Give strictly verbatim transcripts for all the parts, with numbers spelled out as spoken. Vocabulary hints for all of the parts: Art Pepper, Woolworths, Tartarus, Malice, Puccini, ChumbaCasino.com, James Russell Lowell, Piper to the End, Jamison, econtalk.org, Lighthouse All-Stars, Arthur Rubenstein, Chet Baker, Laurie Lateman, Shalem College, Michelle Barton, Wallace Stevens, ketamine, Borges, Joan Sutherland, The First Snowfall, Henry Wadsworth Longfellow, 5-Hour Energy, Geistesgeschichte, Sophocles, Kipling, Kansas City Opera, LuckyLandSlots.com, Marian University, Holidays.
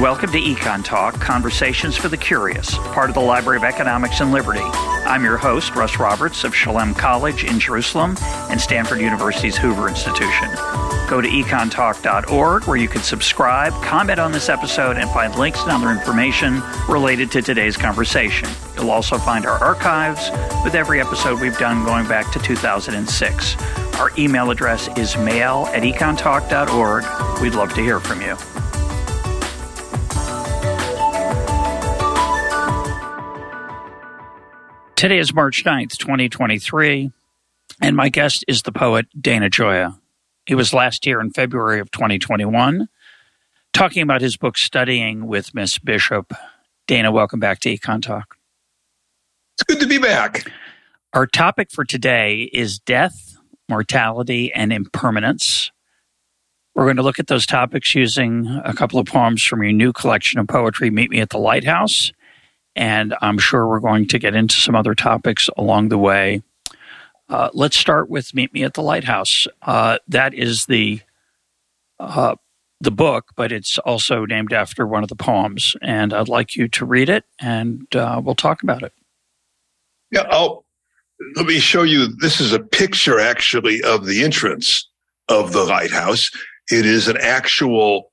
Welcome to Econ Talk, Conversations for the Curious, part of the Library of Economics and Liberty. I'm your host, Russ Roberts of Shalem College in Jerusalem and Stanford University's Hoover Institution. Go to econ talk dot org where you can subscribe, comment on this episode, and find links and other information related to today's conversation. You'll also find our archives with every episode we've done going back to two thousand six. Our email address is mail at econ talk dot org. We'd love to hear from you. Today is March ninth, twenty twenty-three, and my guest is the poet Dana Gioia. He was last here in February of twenty twenty-one, talking about his book, Studying with Miss Bishop. Dana, welcome back to Econ Talk. It's good to be back. Our topic for today is death, mortality, and impermanence. We're going to look at those topics using a couple of poems from your new collection of poetry, Meet Me at the Lighthouse, and I'm sure we're going to get into some other topics along the way. Uh, let's start with Meet Me at the Lighthouse. Uh, that is the uh, the book, but it's also named after one of the poems. And I'd like you to read it, and uh, we'll talk about it. Yeah, I'll, let me show you. This is a picture, actually, of the entrance of the lighthouse. It is an actual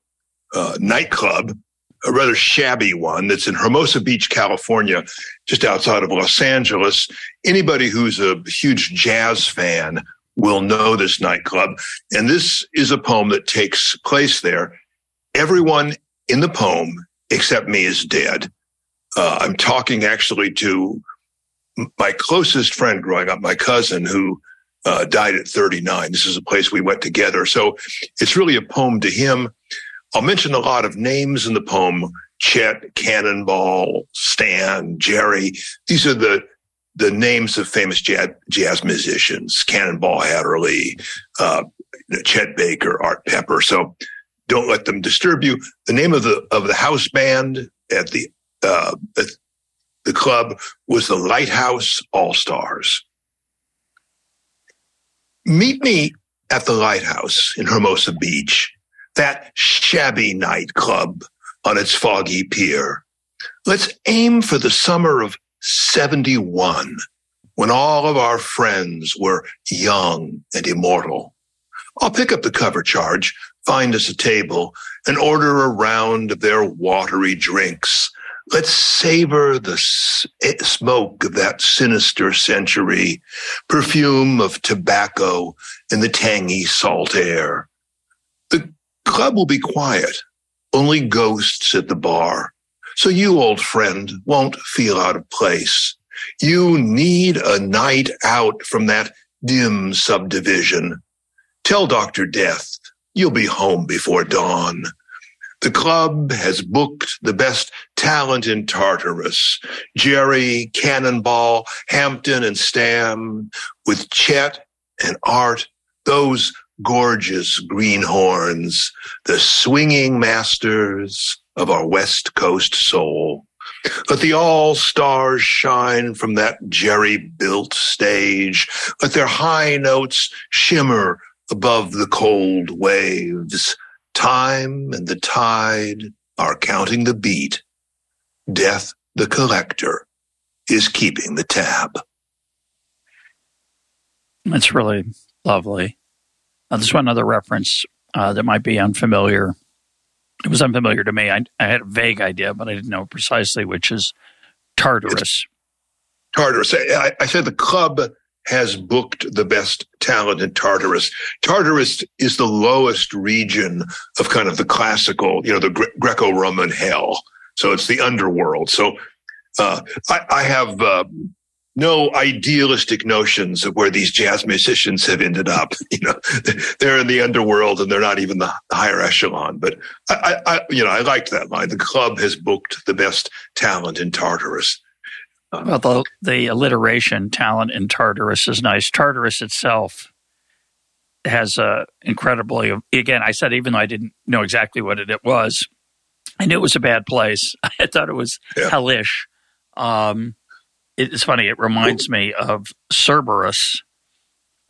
uh, nightclub, a rather shabby one that's in Hermosa Beach, California, just outside of Los Angeles. Anybody who's a huge jazz fan will know this nightclub. And this is a poem that takes place there. Everyone in the poem, except me, is dead. Uh, I'm talking actually to my closest friend growing up, my cousin, who uh, died at thirty-nine. This is a place we went together. So it's really a poem to him. I'll mention a lot of names in the poem: Chet, Cannonball, Stan, Jerry. These are the the names of famous jazz, jazz musicians: Cannonball Adderley, uh, Chet Baker, Art Pepper. So don't let them disturb you. The name of the of the house band at the uh, at the club was the Lighthouse All-Stars. Meet me at the lighthouse in Hermosa Beach, that shabby nightclub on its foggy pier. Let's aim for the summer of seventy-one, when all of our friends were young and immortal. I'll pick up the cover charge, find us a table, and order a round of their watery drinks. Let's savor the s- smoke of that sinister century, perfume of tobacco and the tangy salt air. The club will be quiet, only ghosts at the bar. So you, old friend, won't feel out of place. You need a night out from that dim subdivision. Tell Doctor Death you'll be home before dawn. The club has booked the best talent in Tartarus: Jerry, Cannonball, Hampton, and Stam, with Chet and Art, those gorgeous greenhorns, the swinging masters of our West Coast soul. Let the all-stars shine from that jerry-built stage. Let their high notes shimmer above the cold waves. Time and the tide are counting the beat. Death, the collector, is keeping the tab. That's really lovely. Uh, there's one other reference uh, that might be unfamiliar. It was unfamiliar to me. I, I had a vague idea, but I didn't know precisely, which is Tartarus. It's Tartarus. I, I said the club has booked the best talent in Tartarus. Tartarus is the lowest region of kind of the classical, you know, the Gre- Greco-Roman hell. So it's the underworld. So uh, I, I have... Uh, No idealistic notions of where these jazz musicians have ended up. You know, they're in the underworld and they're not even the higher echelon. But I, I you know, I liked that line. The club has booked the best talent in Tartarus. Well, the, the alliteration "talent in Tartarus" is nice. Tartarus itself has a incredibly, again, I said, even though I didn't know exactly what it, it was, I knew it was a bad place. I thought it was yeah. hellish. Um, It's funny. It reminds me of Cerberus.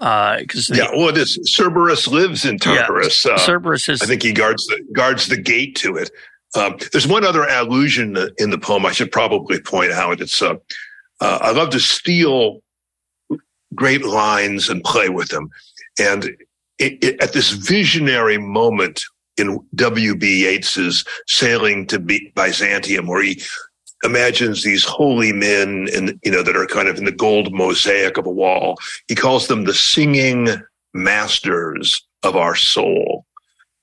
Uh, cause the, yeah, well, it is. Cerberus lives in Tartarus. Yeah, Cerberus is. Uh, I think he guards the guards the gate to it. Um, there's one other allusion in the poem I should probably point out. It's uh, uh, I love to steal great lines and play with them. And it, it, at this visionary moment in W B. Yeats's Sailing to Byzantium, where he imagines these holy men, and you know, that are kind of in the gold mosaic of a wall, he calls them the singing masters of our soul.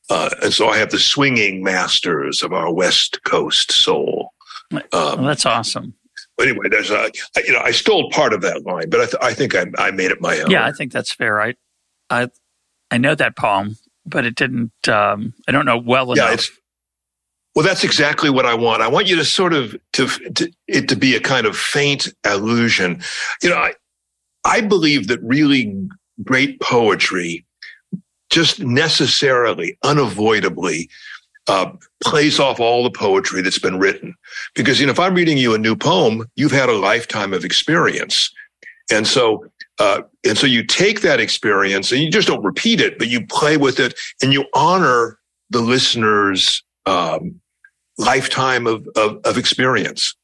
Uh, and so I have the swinging masters of our West Coast soul. Um, well, that's awesome. But anyway, there's a, you know, I stole part of that line, but I, th- I think I, I made it my own. Yeah, I think that's fair. I, I, I know that poem, but it didn't. Um, I don't know well yeah, enough. It's, well, that's exactly what I want. I want you to sort of to, to it to be a kind of faint allusion. You know, I, I believe that really great poetry just necessarily, unavoidably, uh, plays off all the poetry that's been written. Because, you know, if I'm reading you a new poem, you've had a lifetime of experience. And so, uh, and so you take that experience and you just don't repeat it, but you play with it and you honor the listener's, um, lifetime of, of, of experience.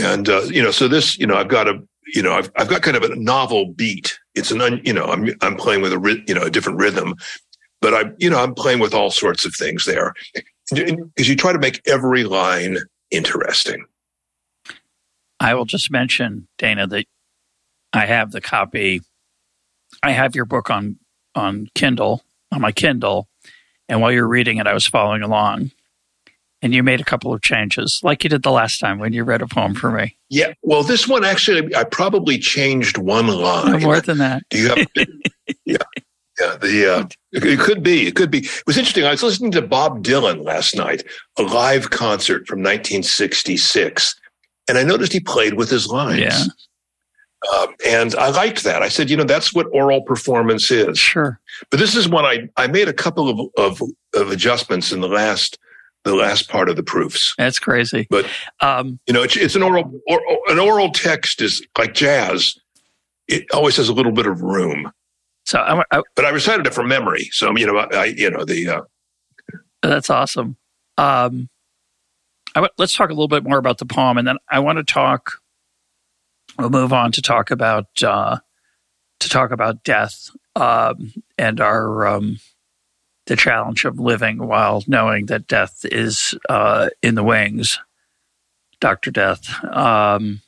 And, uh, you know, so this, you know, I've got a, you know, I've, I've got kind of a novel beat. It's an, un, you know, I'm, I'm playing with a, you know, a different rhythm, but I, you know, I'm playing with all sorts of things there, because you try to make every line interesting. I will just mention, Dana, that I have the copy. I have your book on, on Kindle, on my Kindle. And while you're reading it, I was following along. And you made a couple of changes, like you did the last time when you read a poem for me. Yeah. Well, this one, actually, I probably changed one line. No more than that. Do you have? yeah. Yeah. The uh, it could be. It could be. It was interesting. I was listening to Bob Dylan last night, a live concert from nineteen sixty-six, and I noticed he played with his lines. Yeah. Um, and I liked that. I said, you know, that's what oral performance is. Sure. But this is one I I made a couple of of, of adjustments in the last. The last part of the proofs. That's crazy. But, um, you know, it's, it's an oral, or, an oral text is like jazz. It always has a little bit of room. So, I, I, but I recited it from memory. So, you know, I, I you know, the, uh, that's awesome. Um, I w- let's talk a little bit more about the poem, and then I want to talk, we'll move on to talk about, uh, to talk about death, um, and our, um, the challenge of living while knowing that death is uh, in the wings, Doctor Death. Um,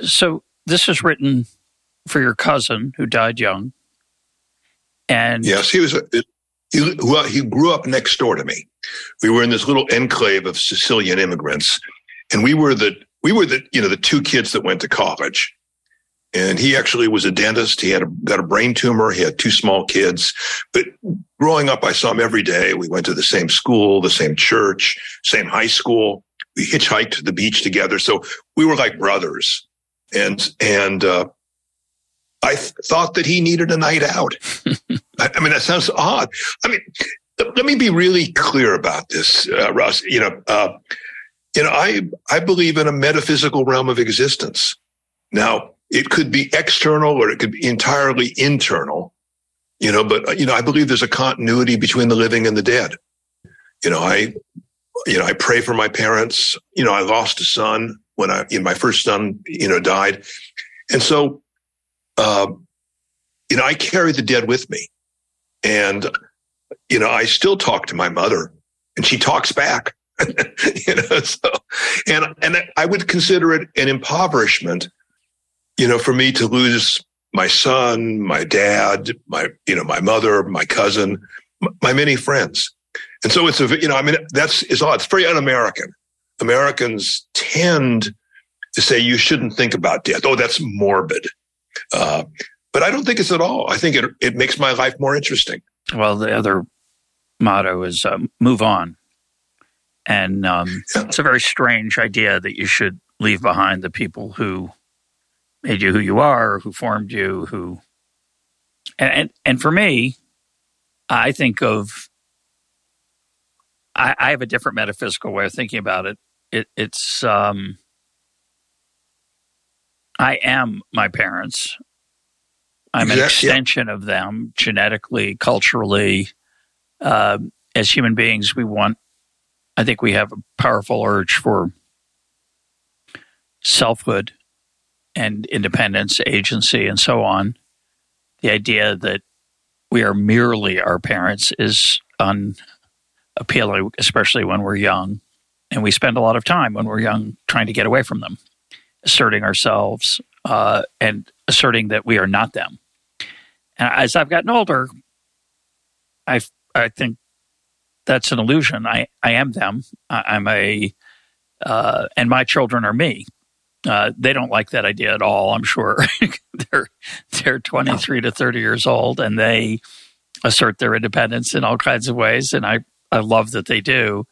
so this is written for your cousin who died young. And yes, he was. A, he, well, he grew up next door to me. We were in this little enclave of Sicilian immigrants, and we were the we were the you know the two kids that went to college. And he actually was a dentist. He had a, got a brain tumor. He had two small kids. But growing up, I saw him every day. We went to the same school, the same church, same high school. We hitchhiked to the beach together. So we were like brothers. And and uh, I th- thought that he needed a night out. I, I mean, that sounds odd. I mean, th- let me be really clear about this, uh, Russ. You know, uh, you know, I I believe in a metaphysical realm of existence. Now, it could be external or it could be entirely internal, you know, but, you know, I believe there's a continuity between the living and the dead. You know, I, you know, I pray for my parents. You know, I lost a son when I, you know, my first son, you know, died. And so, uh, you know, I carry the dead with me, and, you know, I still talk to my mother, and she talks back, you know, so, and, and I would consider it an impoverishment, you know, for me to lose my son, my dad, my, you know, my mother, my cousin, my, my many friends. And so it's a, you know, I mean, that's, it's odd. It's very un-American. Americans tend to say you shouldn't think about death. Oh, that's morbid. Uh, but I don't think it's at all. I think it it makes my life more interesting. Well, the other motto is um, move on. And um, yeah. It's a very strange idea that you should leave behind the people who made you who you are, who formed you, who, and, and, and for me, I think of, I, I have a different metaphysical way of thinking about it. It it's, um, I am my parents. I'm exactly. An extension of them genetically, culturally. Uh, as human beings, we want I think we have a powerful urge for selfhood and independence, agency, and so on. The idea that we are merely our parents is unappealing, especially when we're young. And we spend a lot of time when we're young trying to get away from them, asserting ourselves uh, and asserting that we are not them. And as I've gotten older, I I think that's an illusion. I, I am them. I, I'm a uh, – and my children are me. Uh, they don't like that idea at all, I'm sure. they're they're twenty-three to thirty years old, and they assert their independence in all kinds of ways, and I, I love that they do.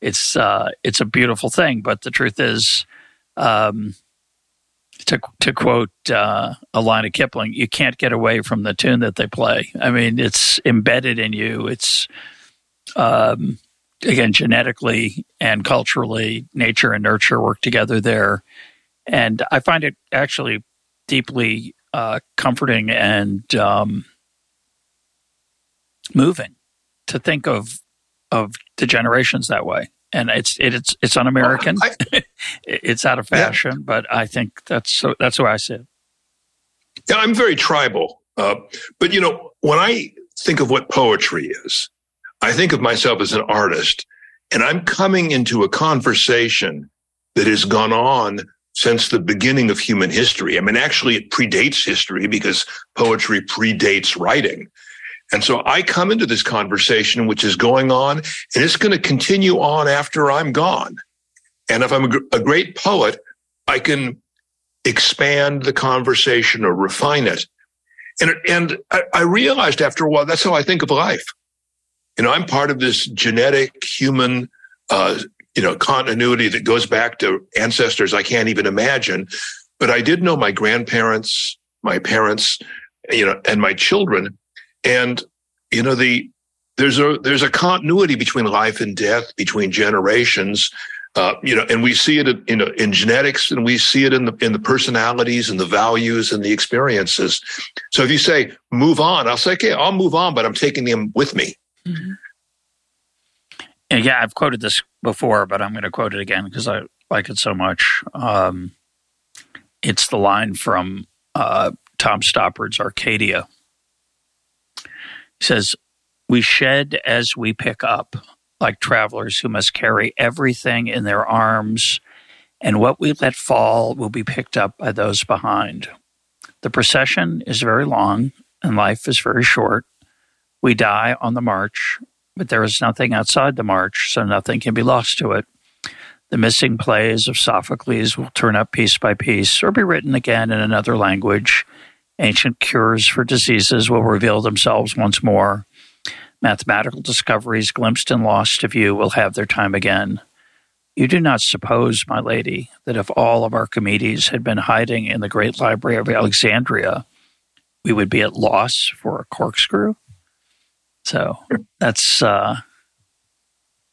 It's uh, it's a beautiful thing, but the truth is, um, to to quote uh, a line of Kipling, you can't get away from the tune that they play. I mean, it's embedded in you. It's um, again genetically and culturally, nature and nurture work together there, and I find it actually deeply uh, comforting and um, moving to think of. of the generations that way. And it's it, it's it's un-American. Oh, I, it's out of fashion, yeah. But I think that's so, that's why I said. Yeah, I'm very tribal. Uh, but, you know, when I think of what poetry is, I think of myself as an artist, and I'm coming into a conversation that has gone on since the beginning of human history. I mean, actually, it predates history because poetry predates writing. And so I come into this conversation, which is going on, and it's going to continue on after I'm gone. And if I'm a, gr- a great poet, I can expand the conversation or refine it. And, and I, I realized after a while, that's how I think of life. You know, I'm part of this genetic human, uh, you know, continuity that goes back to ancestors I can't even imagine. But I did know my grandparents, my parents, you know, and my children. And, you know, the, there's a, there's a continuity between life and death, between generations, uh, you know, and we see it in, you know, in genetics, and we see it in the, in the personalities and the values and the experiences. So if you say, move on, I'll say, okay, I'll move on, but I'm taking them with me. Mm-hmm. And yeah, I've quoted this before, but I'm going to quote it again because I like it so much. Um, it's the line from uh, Tom Stoppard's Arcadia. He says, "We shed as we pick up, like travelers who must carry everything in their arms, and what we let fall will be picked up by those behind. The procession is very long, and life is very short. We die on the march, but there is nothing outside the march, so nothing can be lost to it. The missing plays of Sophocles will turn up piece by piece, or be written again in another language. Ancient cures for diseases will reveal themselves once more. Mathematical discoveries glimpsed and lost to view will have their time again. You do not suppose, my lady, that if all of Archimedes had been hiding in the great library of Alexandria, we would be at loss for a corkscrew?" So that's uh,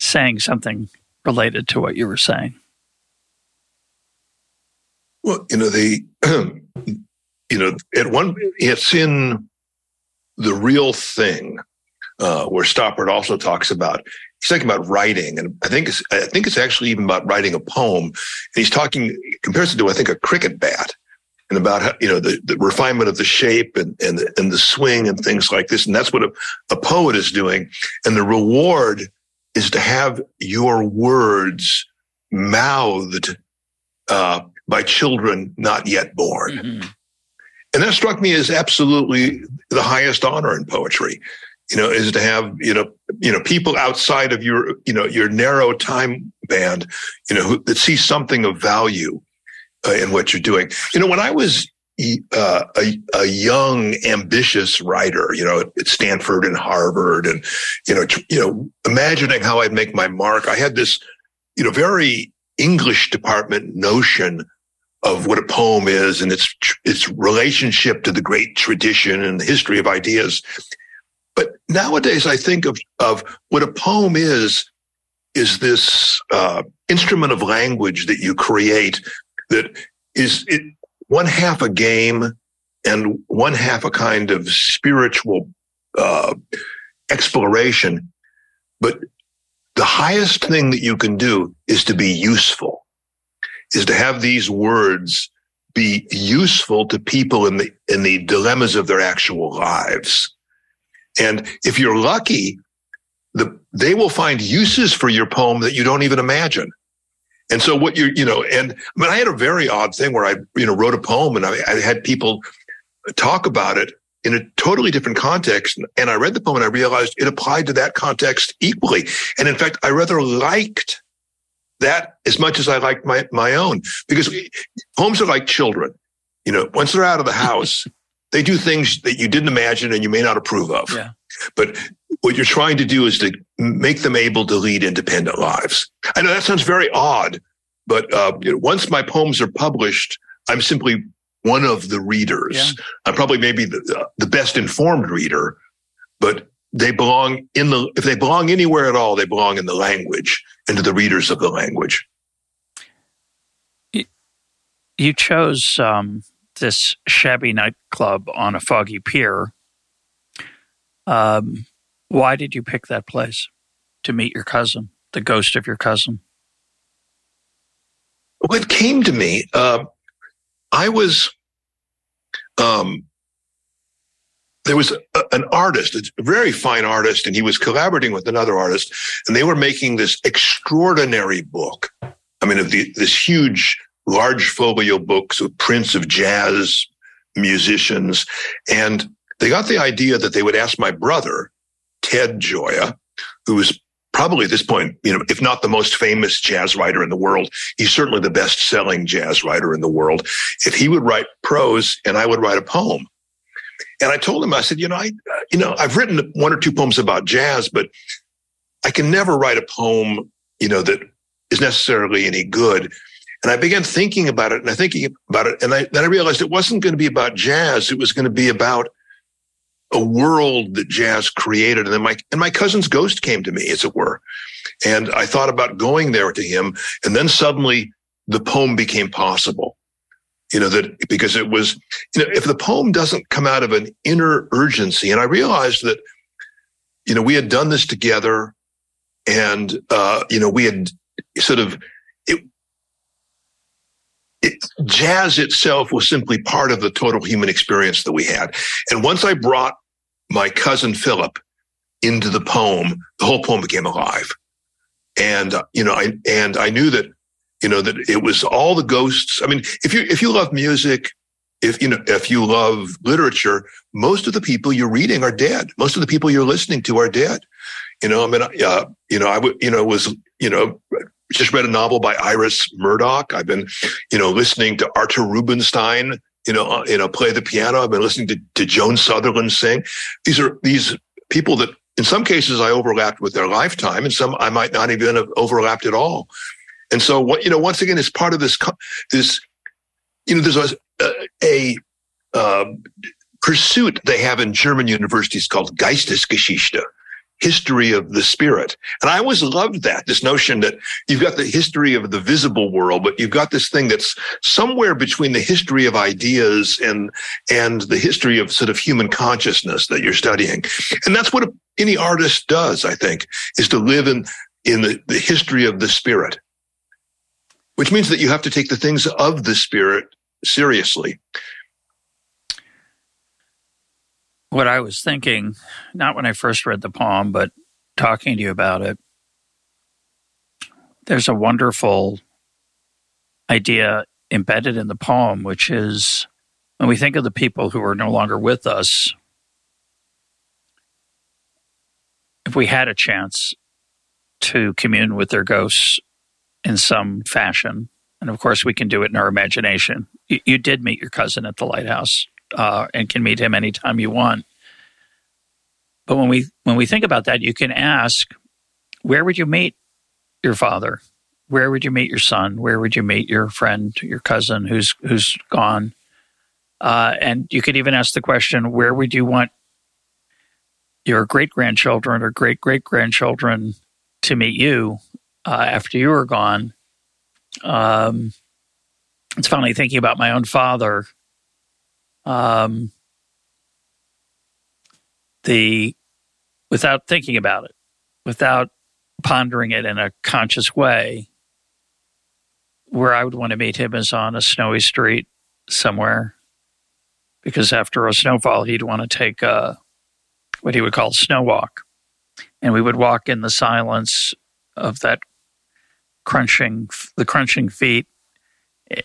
saying something related to what you were saying. Well, you know, the... You know, at one, it's in The Real Thing, uh, where Stoppard also talks about. He's talking about writing, and I think it's, I think it's actually even about writing a poem. And he's talking compares it to, I think, a cricket bat, and about how, you know, the, the refinement of the shape and and the, and the swing and things like this. And that's what a, a poet is doing. And the reward is to have your words mouthed uh, by children not yet born. Mm-hmm. And that struck me as absolutely the highest honor in poetry, you know, is to have, you know, you know, people outside of your, you know, your narrow time band, you know, who, that see something of value uh, in what you're doing. You know, when I was uh, a, a young, ambitious writer, you know, at Stanford and Harvard, and, you know, tr- you know, imagining how I'd make my mark, I had this, you know, very English department notion of what a poem is and its its relationship to the great tradition and the history of ideas. But nowadays, I think of of what a poem is is this uh, instrument of language that you create that is it, one half a game and one half a kind of spiritual uh, exploration, but the highest thing that you can do is to be useful, is to have these words be useful to people in the in the dilemmas of their actual lives. And if you're lucky, the, they will find uses for your poem that you don't even imagine. And so what you you know, and I mean, I had a very odd thing where I you know wrote a poem and I, I had people talk about it in a totally different context. And I read the poem and I realized it applied to that context equally. And in fact, I rather liked that as much as I liked my, my own, because poems are like children. You know, once they're out of the house, they do things that you didn't imagine and you may not approve of. Yeah. But what you're trying to do is to make them able to lead independent lives. I know that sounds very odd, but uh, you know, once my poems are published, I'm simply one of the readers. Yeah. I'm probably maybe the, uh, the best informed reader, but they belong in the, if they belong anywhere at all, they belong in the language and to the readers of the language. You, you chose um, this shabby nightclub on a foggy pier. Um, why did you pick that place to meet your cousin, the ghost of your cousin? Well, it came to me. Uh, I was, um, there was a, an artist, a very fine artist, and he was collaborating with another artist, and they were making this extraordinary book. I mean, of the, this huge, large folio books with prints of jazz musicians. And they got the idea that they would ask my brother, Ted Gioia, who was probably at this point, you know, if not the most famous jazz writer in the world, he's certainly the best-selling jazz writer in the world, if he would write prose and I would write a poem. And I told him, I said, you know, I, you know, I've written one or two poems about jazz, but I can never write a poem, you know, that is necessarily any good. And I began thinking about it and I thinking about it. And I, then I realized it wasn't going to be about jazz. It was going to be about a world that jazz created. And then my, and my cousin's ghost came to me, as it were. And I thought about going there to him. And then suddenly the poem became possible. You know, that because it was, you know, if the poem doesn't come out of an inner urgency, and I realized that, you know, we had done this together and, uh, you know, we had sort of, it, it, jazz itself was simply part of the total human experience that we had. And once I brought my cousin Philip into the poem, the whole poem became alive. And, uh, you know, I, and I knew that, you know, that it was all the ghosts. I mean, if you, if you love music, if, you know, if you love literature, most of the people you're reading are dead. Most of the people you're listening to are dead. You know, I mean, uh, you know, I would, you know, was, you know, just read a novel by Iris Murdoch. I've been, you know, listening to Arthur Rubenstein, you know, uh, you know, play the piano. I've been listening to, to Joan Sutherland sing. These are these people that in some cases I overlapped with their lifetime and some I might not even have overlapped at all. And so, what you know, once again, it's part of this, this, you know, there's a, a uh, pursuit they have in German universities called Geistesgeschichte, history of the spirit. And I always loved that, this notion that you've got the history of the visible world, but you've got this thing that's somewhere between the history of ideas and and the history of sort of human consciousness that you're studying. And that's what any artist does, I think, is to live in, in the, the history of the spirit. Which means that you have to take the things of the spirit seriously. What I was thinking, not when I first read the poem, but talking to you about it, there's a wonderful idea embedded in the poem, which is when we think of the people who are no longer with us, if we had a chance to commune with their ghosts in some fashion, and of course we can do it in our imagination. You, you did meet your cousin at the lighthouse, uh, and can meet him anytime you want. But when we when we think about that, you can ask, where would you meet your father? Where would you meet your son? Where would you meet your friend, your cousin who's who's gone? Uh, and you could even ask the question, where would you want your great grandchildren or great great grandchildren to meet you? Uh, after you were gone, um, it's funny thinking about my own father. Um, the without thinking about it, without pondering it in a conscious way. Where I would want to meet him is on a snowy street somewhere, because after a snowfall, he'd want to take a, what he would call snow walk. And we would walk in the silence of that crunching, the crunching feet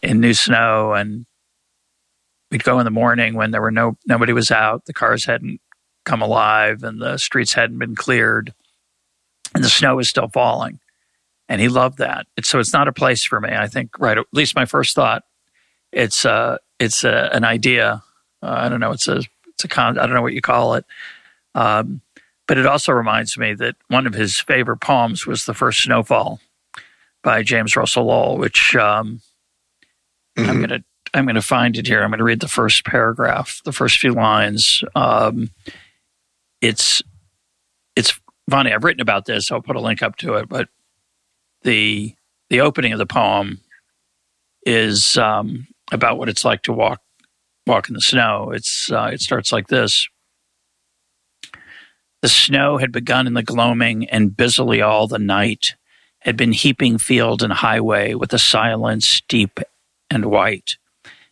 in new snow. And we'd go in the morning when there were no, nobody was out, the cars hadn't come alive and the streets hadn't been cleared and the snow was still falling. And he loved that. So it's not a place for me, I think, right? At least my first thought, it's uh, it's a, an idea. Uh, I don't know. It's a, it's a con, I don't know what you call it. Um, but it also reminds me that one of his favorite poems was The First Snowfall by James Russell Lowell, which um, mm-hmm. I'm going to I'm going to find it here. I'm going to read the first paragraph, the first few lines. Um, it's, it's funny. I've written about this. I'll put a link up to it, but The the opening of the poem is um, about what it's like to walk walk in the snow. It's uh, it starts like this. The snow had begun in the gloaming and busily all the night, had been heaping field and highway with a silence deep and white.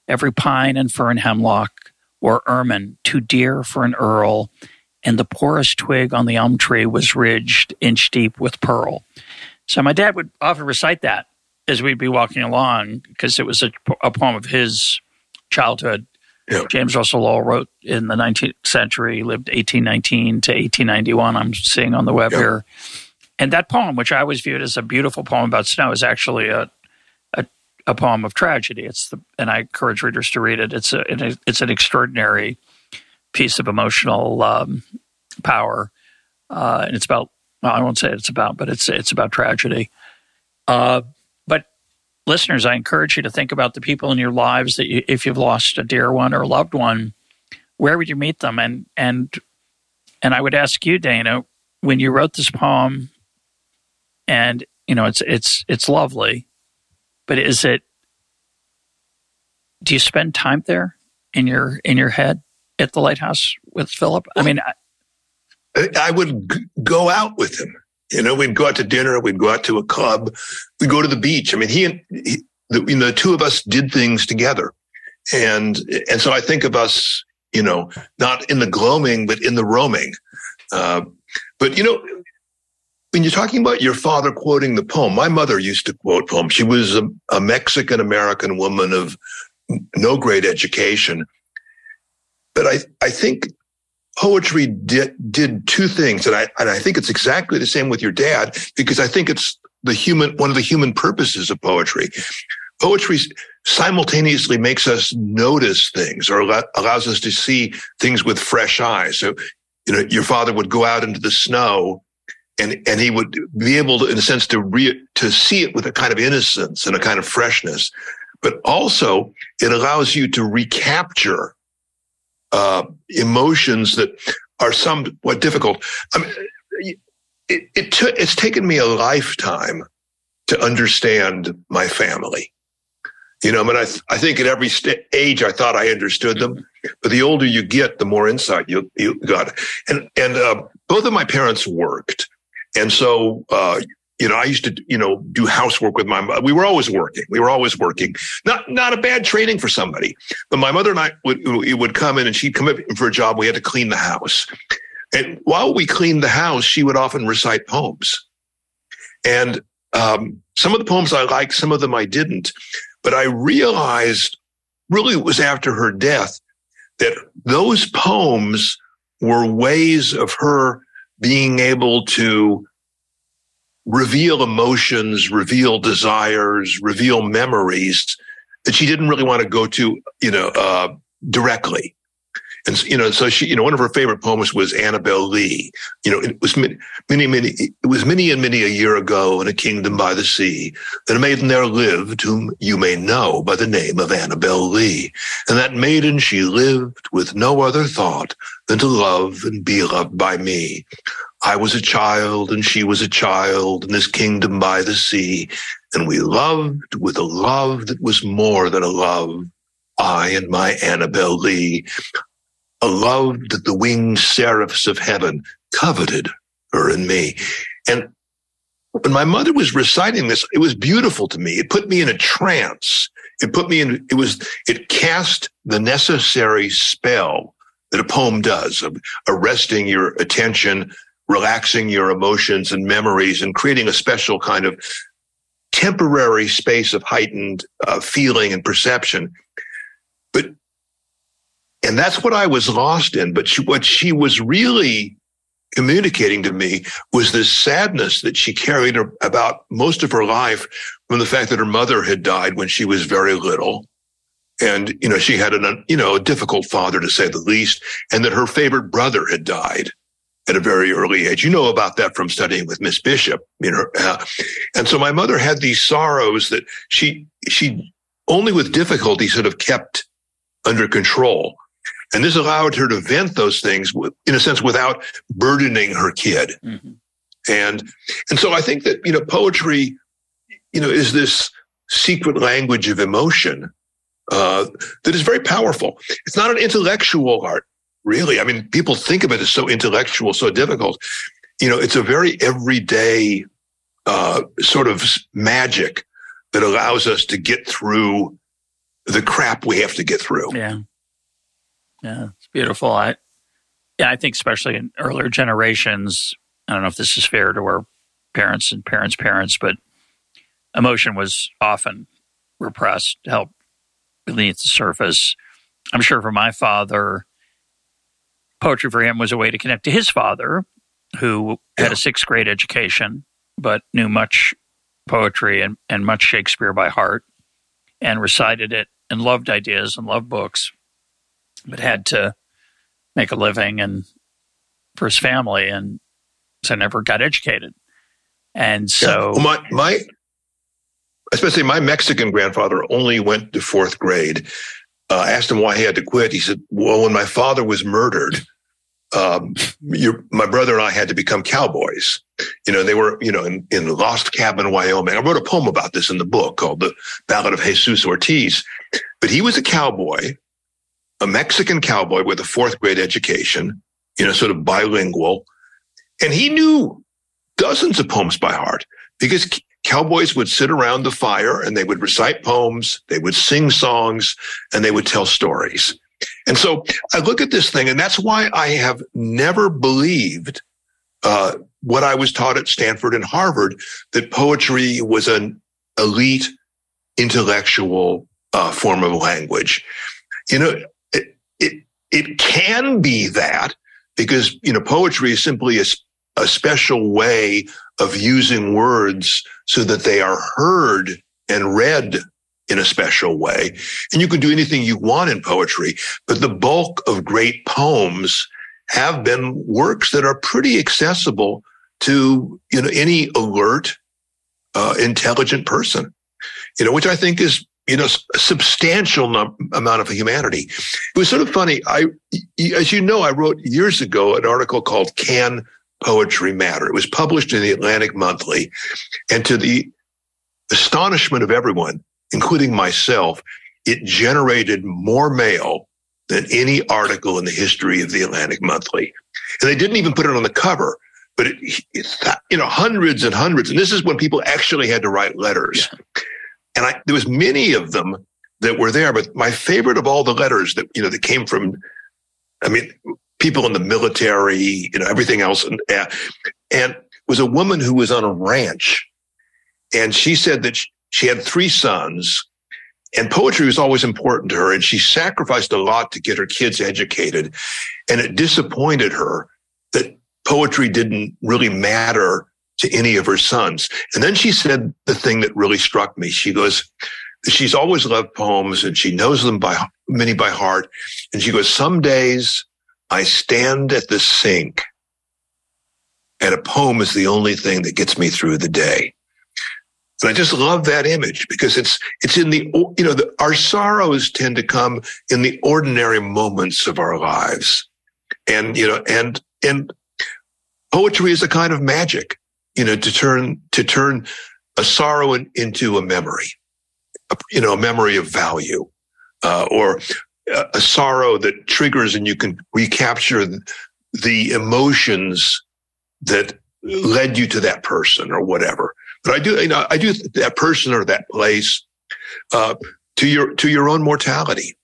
Every pine and fir and hemlock or ermine too dear for an earl, and the poorest twig on the elm tree was ridged inch deep with pearl. So my dad would often recite that as we'd be walking along, because it was a, a poem of his childhood. Yeah. James Russell Lowell wrote in the nineteenth century, he lived eighteen nineteen to eighteen ninety-one, I'm seeing on the web yeah. here. And that poem, which I always viewed as a beautiful poem about snow, is actually a a, a poem of tragedy. It's the, and I encourage readers to read it. It's a, it, it's an extraordinary piece of emotional um, power, uh, and it's about Well, I won't say it's about, but it's it's about tragedy. Uh, but listeners, I encourage you to think about the people in your lives that you, if you've lost a dear one or a loved one, where would you meet them? And and and I would ask you, Dana, when you wrote this poem, and you know it's it's it's lovely, but is it? Do you spend time there in your in your head at the lighthouse with Philip? I mean. I, I would go out with him. You know, we'd go out to dinner. We'd go out to a club. We'd go to the beach. I mean, he and he, the, you know, the two of us did things together. And, and so I think of us, you know, not in the gloaming, but in the roaming. Uh, but, you know, when you're talking about your father quoting the poem, my mother used to quote poems. She was a, a Mexican-American woman of no great education. But I, I think poetry did, did two things, and I and I think it's exactly the same with your dad, because I think it's the human one of the human purposes of poetry. Poetry simultaneously makes us notice things, or allow, allows us to see things with fresh eyes. So, you know, your father would go out into the snow, and and he would be able to, in a sense, to re, to see it with a kind of innocence and a kind of freshness. But also, it allows you to recapture Uh, emotions that are somewhat difficult. I mean, it, it t- it's taken me a lifetime to understand my family. You know, I mean, I, th- I think at every st- age I thought I understood them, but the older you get, the more insight you, you got. And and uh, both of my parents worked, and so uh, you know, I used to you know do housework with my mother. We were always working. We were always working. Not not a bad training for somebody. But my mother and I would would come in, and she'd come in for a job. We had to clean the house, and while we cleaned the house, she would often recite poems. And um, some of the poems I liked, some of them I didn't. But I realized, really, it was after her death that those poems were ways of her being able to reveal emotions, reveal desires, reveal memories that she didn't really want to go to, you know, uh, directly. And, you know, so she, you know, one of her favorite poems was Annabel Lee. You know, it was many, many, many, it was many and many a year ago in a kingdom by the sea that a maiden there lived whom you may know by the name of Annabel Lee. And that maiden, she lived with no other thought than to love and be loved by me. I was a child and she was a child in this kingdom by the sea. And we loved with a love that was more than a love. I and my Annabel Lee. A love that the winged seraphs of heaven coveted her and me. And When my mother was reciting this, it was beautiful to me. It put me in a trance. It put me in, it was, it cast the necessary spell that a poem does of arresting your attention, relaxing your emotions and memories, and creating a special kind of temporary space of heightened uh, feeling and perception. But, and that's what I was lost in. But she, what she was really communicating to me was this sadness that she carried about most of her life from the fact that her mother had died when she was very little. And, you know, she had an, you know, a difficult father, to say the least, and that her favorite brother had died at a very early age. You know about that from Studying with Miss Bishop, you know. Uh, and so my mother had these sorrows that she, she only with difficulty sort of kept under control. And this allowed her to vent those things, in a sense, without burdening her kid. Mm-hmm. And, and so I think that, you know, poetry, you know, is this secret language of emotion, uh, that is very powerful. It's not an intellectual art, really. I mean, people think of it as so intellectual, so difficult. You know, it's a very everyday, uh, sort of magic that allows us to get through the crap we have to get through. Yeah. Yeah, it's beautiful. I, yeah, I think especially in earlier generations, I don't know if this is fair to our parents and parents' parents, but emotion was often repressed to help beneath the surface. I'm sure for my father, poetry for him was a way to connect to his father, who had yeah. a sixth grade education, but knew much poetry and, and much Shakespeare by heart, and recited it and loved ideas and loved books, but had to make a living and for his family, and so never got educated. And so yeah. well, my, my, especially my Mexican grandfather only went to fourth grade. Uh, I asked him why he had to quit. He said, well, when my father was murdered, um, your, my brother and I had to become cowboys. You know, they were, you know, in, in Lost Cabin, Wyoming. I wrote a poem about this in the book called The Ballad of Jesus Ortiz, but he was a cowboy. A Mexican cowboy with a fourth grade education, you know, sort of bilingual. And he knew dozens of poems by heart, because c- cowboys would sit around the fire and they would recite poems, they would sing songs, and they would tell stories. And so I look at this thing, and that's why I have never believed uh what I was taught at Stanford and Harvard, that poetry was an elite intellectual uh form of language. You know, It it can be that, because, you know, poetry is simply a, a special way of using words so that they are heard and read in a special way. And you can do anything you want in poetry, but the bulk of great poems have been works that are pretty accessible to, you know, any alert, uh, intelligent person, you know, which I think is, you know, a substantial num- amount of humanity. It was sort of funny. I, as you know, I wrote years ago an article called Can Poetry Matter? It was published in the Atlantic Monthly. And to the astonishment of everyone, including myself, it generated more mail than any article in the history of the Atlantic Monthly. And they didn't even put it on the cover, but it, it, you know, hundreds and hundreds. And this is when people actually had to write letters. Yeah. And I, there was many of them that were there, but my favorite of all the letters that, you know, that came from, I mean, people in the military, you know, everything else. And, and was a woman who was on a ranch. And she said that she had three sons, and poetry was always important to her. And she sacrificed a lot to get her kids educated. And it disappointed her that poetry didn't really matter to any of her sons. And then she said the thing that really struck me. She goes, she's always loved poems and she knows them by many by heart. And she goes, some days I stand at the sink and a poem is the only thing that gets me through the day. And I just love that image, because it's, it's in the, you know, the, our sorrows tend to come in the ordinary moments of our lives. And, you know, and, and poetry is a kind of magic. You know, to turn to turn a sorrow in, into a memory, a, you know, a memory of value, uh, or a, a sorrow that triggers, and you can recapture the emotions that led you to that person or whatever. But I do, you know, I do that person or that place uh, to your to your own mortality.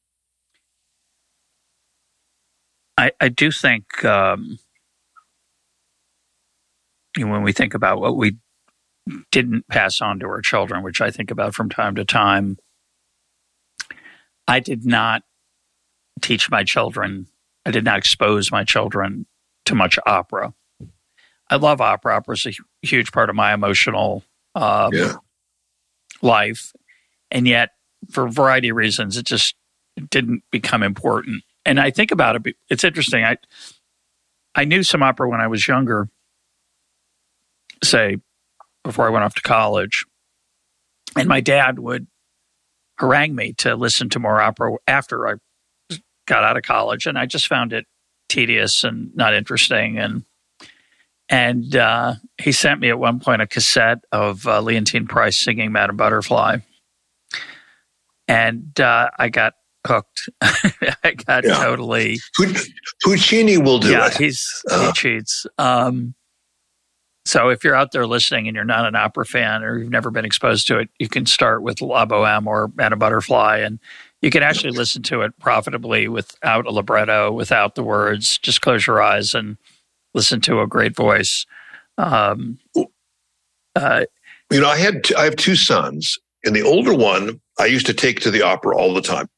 I, I do think um, you know, when we think about what we didn't pass on to our children, which I think about from time to time, I did not teach my children, I did not expose my children to much opera. I love opera. Opera is a huge part of my emotional um, yeah. life. And yet, for a variety of reasons, it just didn't become important. And I think about it. It's interesting. I I knew some opera when I was younger, say, before I went off to college. And my dad would harangue me to listen to more opera after I got out of college. And I just found it tedious and not interesting. And and uh, he sent me at one point a cassette of uh, Leontine Price singing Madame Butterfly. And uh, I got hooked. I got yeah. totally... Puccini will do yeah, it. Yeah, he's, uh. he cheats. Um, so if you're out there listening and you're not an opera fan or you've never been exposed to it, you can start with La Bohème or Madame Butterfly, and you can actually listen to it profitably without a libretto, without the words. Just close your eyes and listen to a great voice. Um, uh, you know, I had t- I have two sons, and the older one I used to take to the opera all the time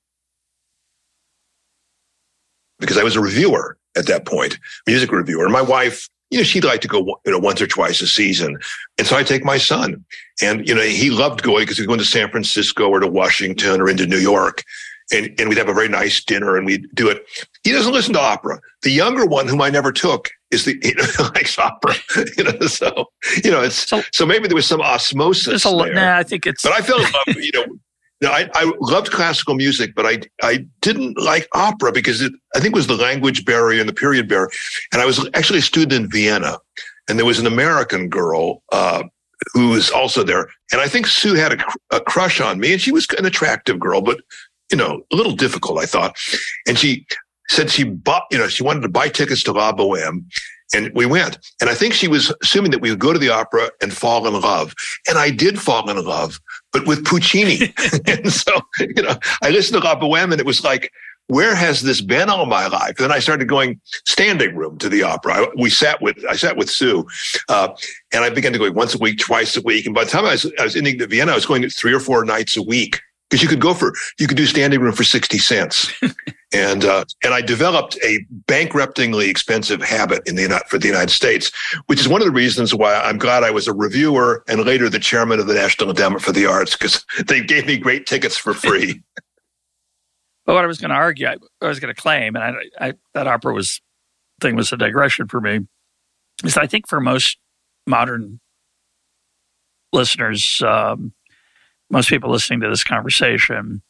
because I was a reviewer at that point, music reviewer. And my wife, you know, she'd like to go, you know, once or twice a season. And so I take my son, and, you know, he loved going because we'd go into San Francisco or to Washington or into New York, and, and we'd have a very nice dinner and we'd do it. He doesn't listen to opera. The younger one, whom I never took, is the, you know, likes opera, you know, so, you know, it's, so, so maybe there was some osmosis a, there. Nah, I think it's, but I fell in love, you know, Now, I, I loved classical music, but I I didn't like opera because it, I think, it was the language barrier and the period barrier. And I was actually a student in Vienna, and there was an American girl uh, who was also there. And I think Sue had a, a crush on me, and she was an attractive girl, but, you know, a little difficult, I thought. And she said she bought, you know, she wanted to buy tickets to La Bohème, and we went. And I think she was assuming that we would go to the opera and fall in love. And I did fall in love, but with Puccini. And so, you know, I listened to La Bohème and it was like, where has this been all my life? And then I started going standing room to the opera. I, we sat with, I sat with Sue, uh, and I began to go once a week, twice a week. And by the time I was, I was in Vienna, I was going three or four nights a week because you could go for, you could do standing room for sixty cents. And, uh, and I developed a bankruptingly expensive habit in the, for the United States, which is one of the reasons why I'm glad I was a reviewer and later the chairman of the National Endowment for the Arts, because they gave me great tickets for free. But what I was going to argue, I, I was going to claim, and I, I, that opera was thing was a digression for me, is that I think for most modern listeners, um, most people listening to this conversation,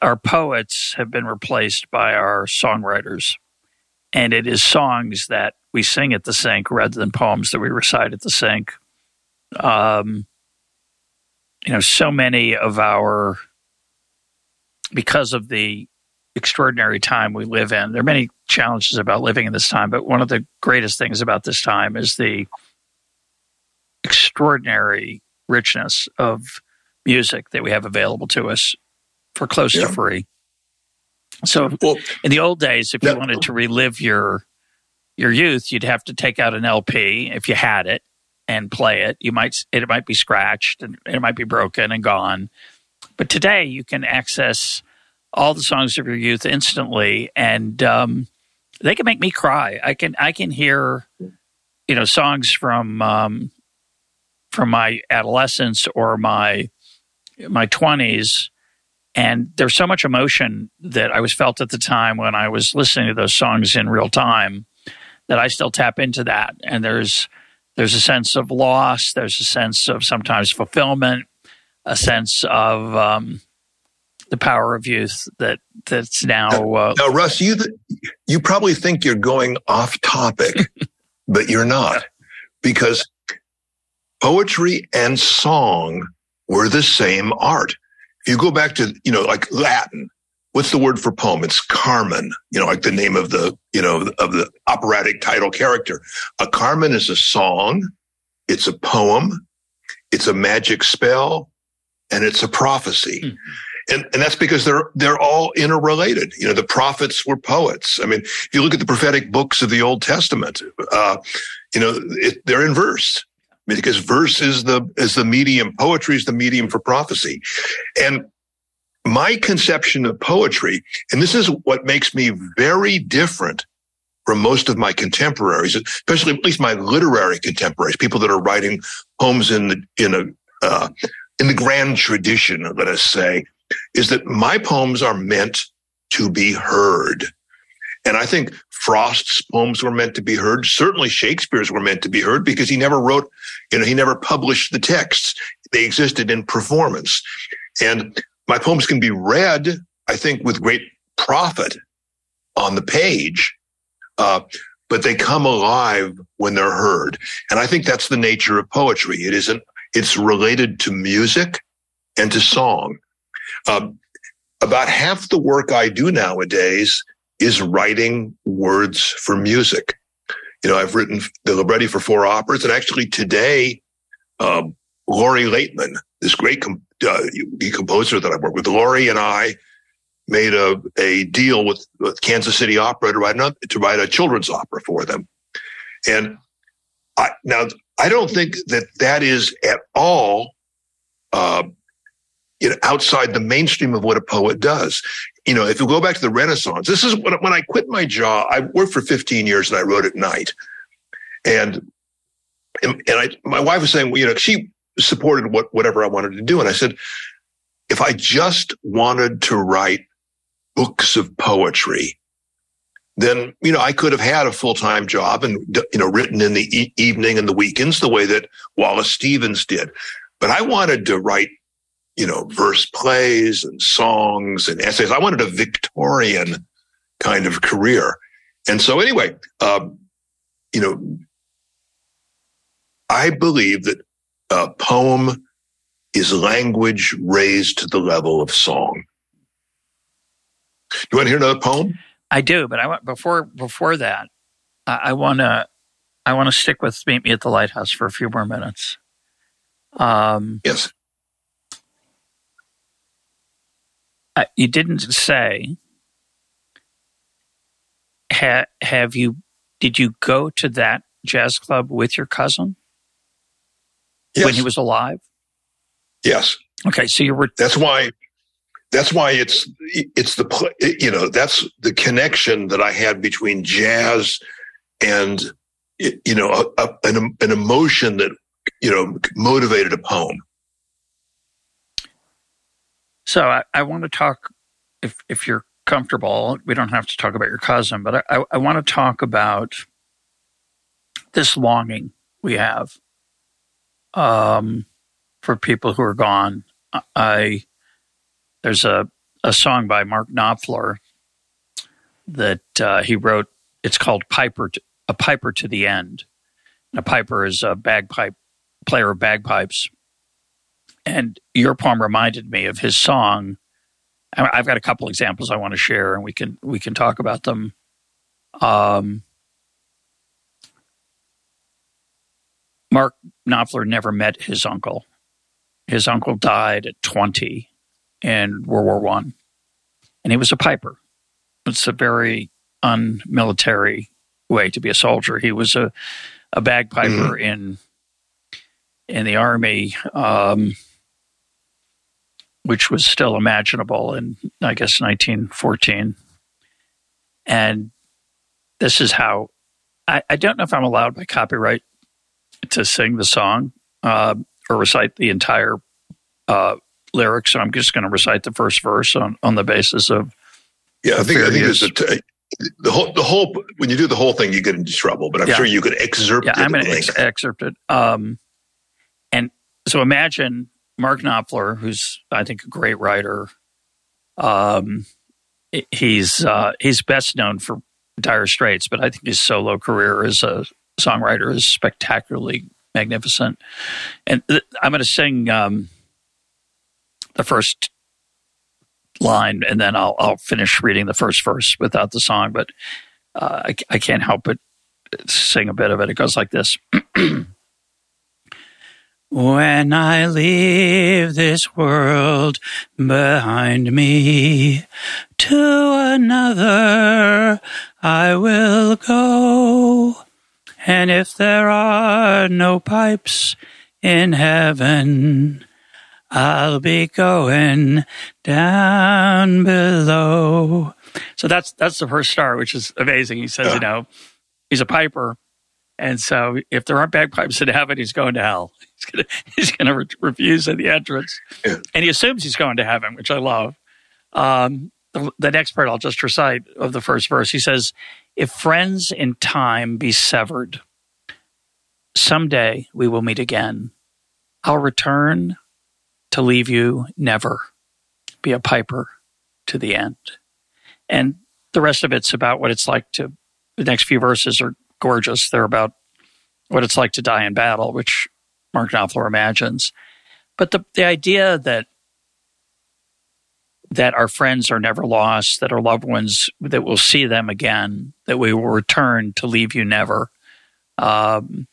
our poets have been replaced by our songwriters, and it is songs that we sing at the sink rather than poems that we recite at the sink. Um, you know, so many of our, because of the extraordinary time we live in, there are many challenges about living in this time, but one of the greatest things about this time is the extraordinary richness of music that we have available to us for close yeah. to free. So well, in the old days, if you that, wanted to relive your your youth, you'd have to take out an L P if you had it and play it. You might it might be scratched and it might be broken and gone. But today you can access all the songs of your youth instantly, and um, they can make me cry. I can I can hear you know songs from um, from my adolescence or my my twenties. And there's so much emotion that I was felt at the time when I was listening to those songs in real time that I still tap into that. And there's there's a sense of loss. There's a sense of sometimes fulfillment, a sense of um, the power of youth that that's now. Uh, now, Russ, you th- you probably think you're going off topic, but you're not, because poetry and song were the same art. If you go back to, you know, like Latin, what's the word for poem? It's Carmen, you know, like the name of the, you know, of the operatic title character. A Carmen is a song. It's a poem. It's a magic spell, and it's a prophecy. Mm. And, and that's because they're, they're all interrelated. You know, the prophets were poets. I mean, if you look at the prophetic books of the Old Testament, uh, you know, it, they're in verse. I mean, because verse is the, is the medium. Poetry is the medium for prophecy. And my conception of poetry, and this is what makes me very different from most of my contemporaries, especially at least my literary contemporaries, people that are writing poems in the, in a, uh, in the grand tradition, let us say, is that my poems are meant to be heard. And I think Frost's poems were meant to be heard. Certainly Shakespeare's were meant to be heard because he never wrote, you know, he never published the texts. They existed in performance. And my poems can be read, I think, with great profit on the page, uh, but they come alive when they're heard. And I think that's the nature of poetry. It isn't, it's related to music and to song. Um, about half the work I do nowadays is writing words for music. You know, I've written the libretti for four operas, and actually today, um, Laurie Lateman, this great com- uh, composer that I work with, Laurie and I made a, a deal with, with Kansas City Opera to write, an, to write a children's opera for them. And I, now I don't think that that is at all, uh, you know, outside the mainstream of what a poet does. You know, if you go back to the Renaissance, this is when, when I quit my job. I worked for fifteen years and I wrote at night. And, and, and I, my wife was saying, well, you know, she supported what, whatever I wanted to do. And I said, if I just wanted to write books of poetry, then, you know, I could have had a full-time job and, you know, written in the e- evening and the weekends the way that Wallace Stevens did. But I wanted to write, you know, verse plays and songs and essays. I wanted a Victorian kind of career. And so anyway, um, you know, I believe that a poem is language raised to the level of song. Do you want to hear another poem? I do, but I want before before that, I, I wanna I wanna stick with Meet Me at the Lighthouse for a few more minutes. Um, yes. Uh, you didn't say, ha, have you, did you go to that jazz club with your cousin? Yes. When he was alive? Yes. Okay, so you were... That's why, that's why it's, it's the, you know, that's the connection that I had between jazz and, you know, a, a, an, an emotion that, you know, motivated a poem. So I, I want to talk, if if you're comfortable, we don't have to talk about your cousin, but I, I want to talk about this longing we have um, for people who are gone. I there's a, a song by Mark Knopfler that uh, he wrote. It's called "Piper to, a Piper to the End." And a piper is a bagpipe player of bagpipes. And your poem reminded me of his song. I've got a couple examples I want to share, and we can we can talk about them. Um, Mark Knopfler never met his uncle. His uncle died at twenty in World War One, and he was a piper. It's a very unmilitary way to be a soldier. He was a, a bagpiper mm-hmm. in in the army. Um, which was still imaginable in, I guess, nineteen fourteen. And this is how, I, I don't know if I'm allowed by copyright to sing the song uh, or recite the entire uh, lyrics. So I'm just going to recite the first verse on, on the basis of... Yeah, I think I think there's a t- the whole, the whole, when you do the whole thing, you get into trouble, but I'm yeah. sure you could excerpt yeah, it. Yeah, I'm going to ex- excerpt it. Um, and so imagine... Mark Knopfler, who's I think a great writer, um, he's uh, he's best known for Dire Straits, but I think his solo career as a songwriter is spectacularly magnificent. And th- I'm going to sing um, the first line, and then I'll I'll finish reading the first verse without the song, but uh, I, I can't help but sing a bit of it. It goes like this. When I leave this world behind me, to another I will go. And if there are no pipes in heaven, I'll be going down below. So that's that's the first star, which is amazing. He says, yeah. you know, he's a piper. And so if there aren't bagpipes in heaven, he's going to hell. He's going he's to re- refuse at the entrance. Yeah. And he assumes he's going to heaven, which I love. Um, the, the next part I'll just recite of the first verse. He says, if friends in time be severed, someday we will meet again. I'll return to leave you never. Be a piper to the end. And the rest of it's about what it's like to, the next few verses are gorgeous. They're about what it's like to die in battle, which Mark Knopfler imagines. But the, the idea that that our friends are never lost, that our loved ones, that we'll see them again, that we will return to leave you never, um,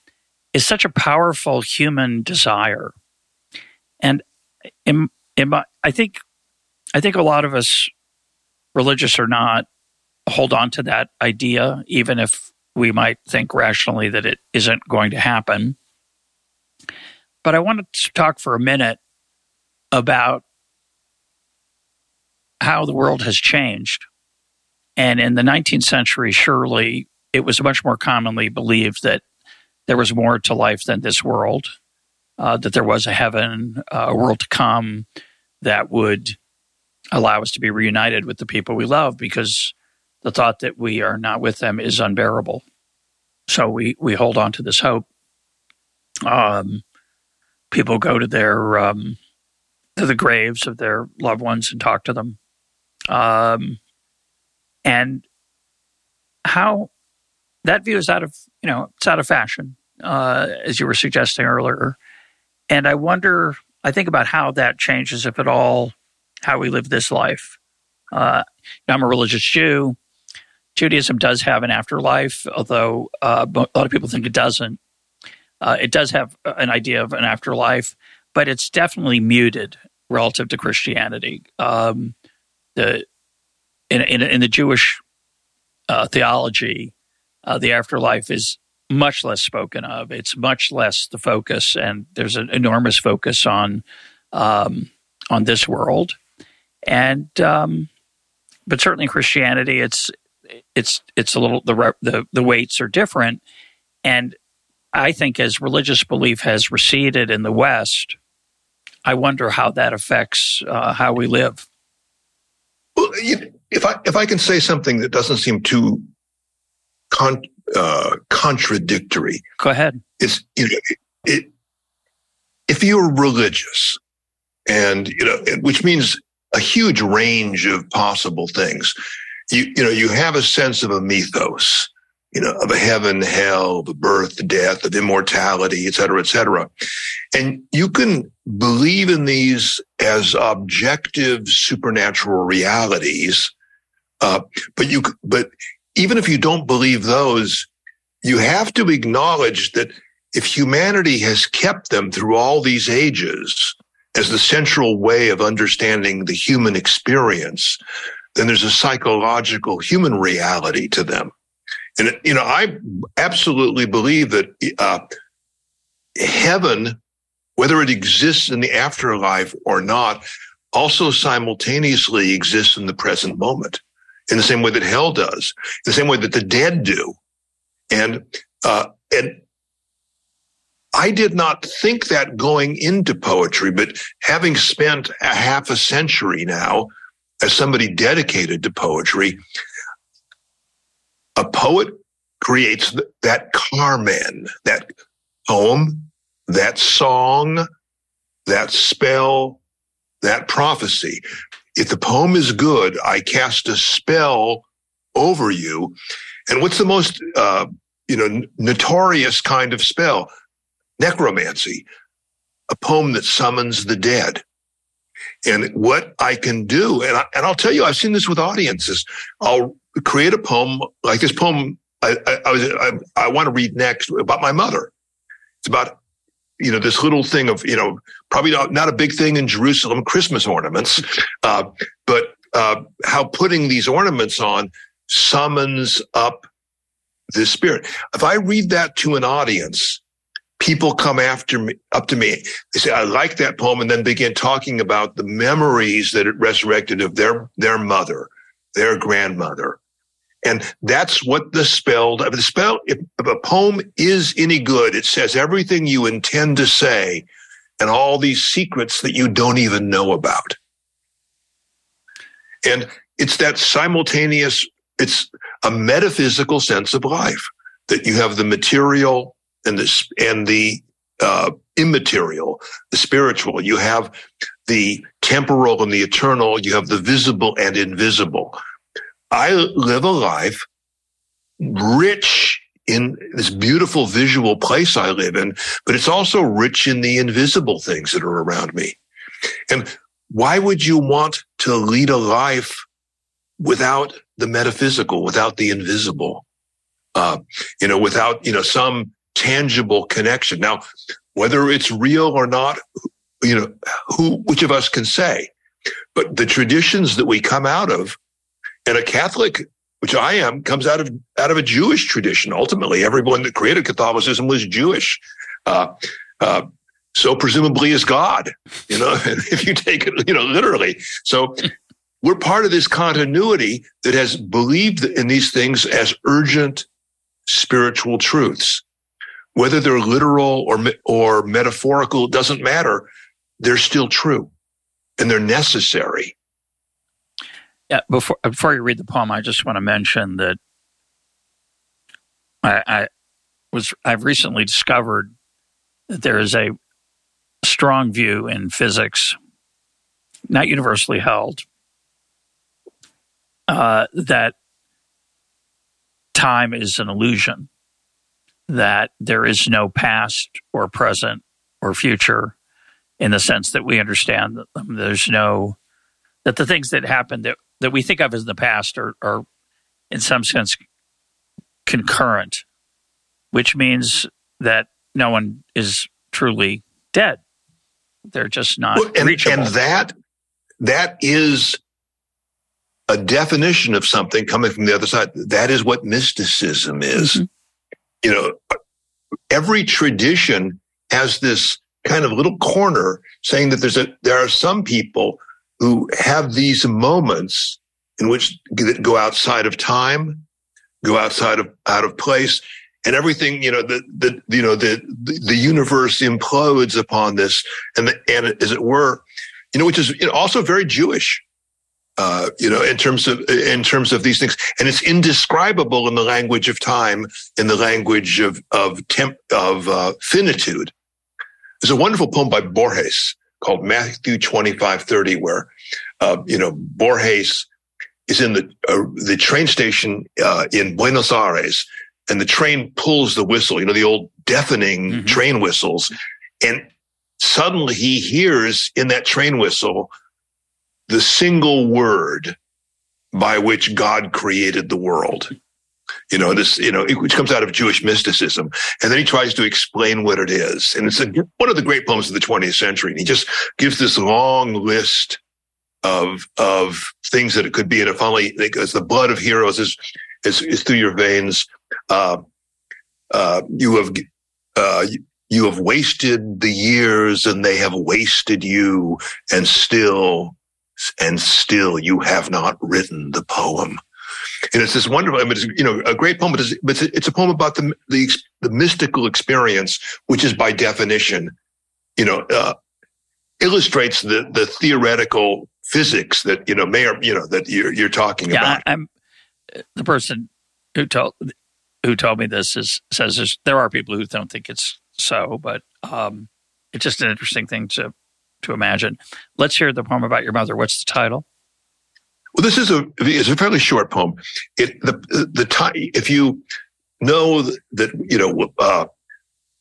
is such a powerful human desire. And in, in my, I think, I think a lot of us, religious or not, hold on to that idea, even if we might think rationally that it isn't going to happen. But I wanted to talk for a minute about how the world has changed. And in the nineteenth century, surely it was much more commonly believed that there was more to life than this world, uh, that there was a heaven, uh, a world to come that would allow us to be reunited with the people we love, because the thought that we are not with them is unbearable. So we, we hold on to this hope. Um, people go to their um, to the graves of their loved ones and talk to them. Um, and how that view is out of, you know, it's out of fashion, uh, as you were suggesting earlier. And I wonder, I think about how that changes, if at all, how we live this life. Uh, I'm a religious Jew. Judaism does have an afterlife, although uh, a lot of people think it doesn't. Uh, it does have an idea of an afterlife, but it's definitely muted relative to Christianity. Um, the in, in, in the Jewish uh, theology, uh, the afterlife is much less spoken of. It's much less the focus, and there's an enormous focus on um, on this world, and um, but certainly in Christianity, it's it's it's a little the the the weights are different. And I think as religious belief has receded in the West, I wonder how that affects uh, how we live. Well, if I if I can say something that doesn't seem too con, uh, contradictory, go ahead. It's you know, it, it, if you're religious, and you know, which means a huge range of possible things, you you know, you have a sense of a mythos. You know, of a heaven, hell, of birth, death, of immortality, et cetera, et cetera. And you can believe in these as objective supernatural realities. Uh, but you, but even if you don't believe those, you have to acknowledge that if humanity has kept them through all these ages as the central way of understanding the human experience, then there's a psychological human reality to them. And, you know, I absolutely believe that uh, heaven, whether it exists in the afterlife or not, also simultaneously exists in the present moment, in the same way that hell does, the same way that the dead do. And uh, and I did not think that going into poetry, but having spent a half a century now as somebody dedicated to poetry, a poet creates that carmen, that poem, that song, that spell, that prophecy. If the poem is good, I cast a spell over you. And what's the most, uh, you know, notorious kind of spell? Necromancy, a poem that summons the dead. and what I can do. And, I, and I'll tell you, I've seen this with audiences. I'll create a poem like this poem I, I, I, was, I, I want to read next about my mother. It's about, you know, this little thing of, you know, probably not, not a big thing in Jerusalem, Christmas ornaments, uh, but uh, how putting these ornaments on summons up this spirit. If I read that to an audience, people come after me, up to me. They say, I like that poem, and then begin talking about the memories that it resurrected of their, their mother, their grandmother. And that's what the spell, the spell, if a poem is any good, it says everything you intend to say and all these secrets that you don't even know about. And it's that simultaneous, it's a metaphysical sense of life, that you have the material and the, and the uh, immaterial, the spiritual. You have the temporal and the eternal. You have the visible and invisible. I live a life rich in this beautiful visual place I live in, but it's also rich in the invisible things that are around me. And why would you want to lead a life without the metaphysical, without the invisible, uh, you know, without, you know, some tangible connection? Now, whether it's real or not, you know, who, which of us can say? But the traditions that we come out of, and a Catholic, which I am, comes out of out of a Jewish tradition. Ultimately, everyone that created Catholicism was Jewish. Uh, uh, so presumably is God, you know, if you take it, you know, literally. So we're part of this continuity that has believed in these things as urgent spiritual truths. Whether they're literal or or metaphorical, it doesn't matter. They're still true, and they're necessary. Yeah, before before you read the poem, I just want to mention that I, I was I've recently discovered that there is a strong view in physics, not universally held, uh, that time is an illusion, that there is no past or present or future in the sense that we understand them. There's no that the things that happened that that we think of as the past are, are in some sense concurrent, which means that no one is truly dead. They're just not well, and, reachable. And that, that is a definition of something coming from the other side. That is what mysticism is. Mm-hmm. You know, every tradition has this kind of little corner saying that there's a, there are some people who have these moments in which that go outside of time, go outside of out of place, and everything, you know, the the you know the the universe implodes upon this, and the, and as it were, you know, which is also very Jewish, uh, you know, in terms of in terms of these things, and it's indescribable in the language of time, in the language of of temp, of uh, finitude. There's a wonderful poem by Borges called Matthew twenty-five thirty, where, uh, you know, Borges is in the uh, the train station uh, in Buenos Aires, and the train pulls the whistle, you know, the old deafening mm-hmm. train whistles. And suddenly he hears in that train whistle the single word by which God created the world. You know, this, you know, it, which comes out of Jewish mysticism. And then he tries to explain what it is. And it's a, one of the great poems of the twentieth century. And he just gives this long list of, of things that it could be. And if only, as the blood of heroes is, is, is through your veins. Uh, uh, you have, uh, you have wasted the years, and they have wasted you. And still, and still you have not written the poem. And it's this wonderful, I mean, it's, you know, a great poem, but it's, but it's a poem about the, the the mystical experience, which is by definition, you know, uh, illustrates the the theoretical physics that, you know, may or, you know, that you're you're talking yeah, about. Yeah, I'm the person who told who told me this is says there are people who don't think it's so, but um, it's just an interesting thing to to imagine. Let's hear the poem about your mother. What's the title? Well, this is a it's a fairly short poem. It the the time if you know that you know uh,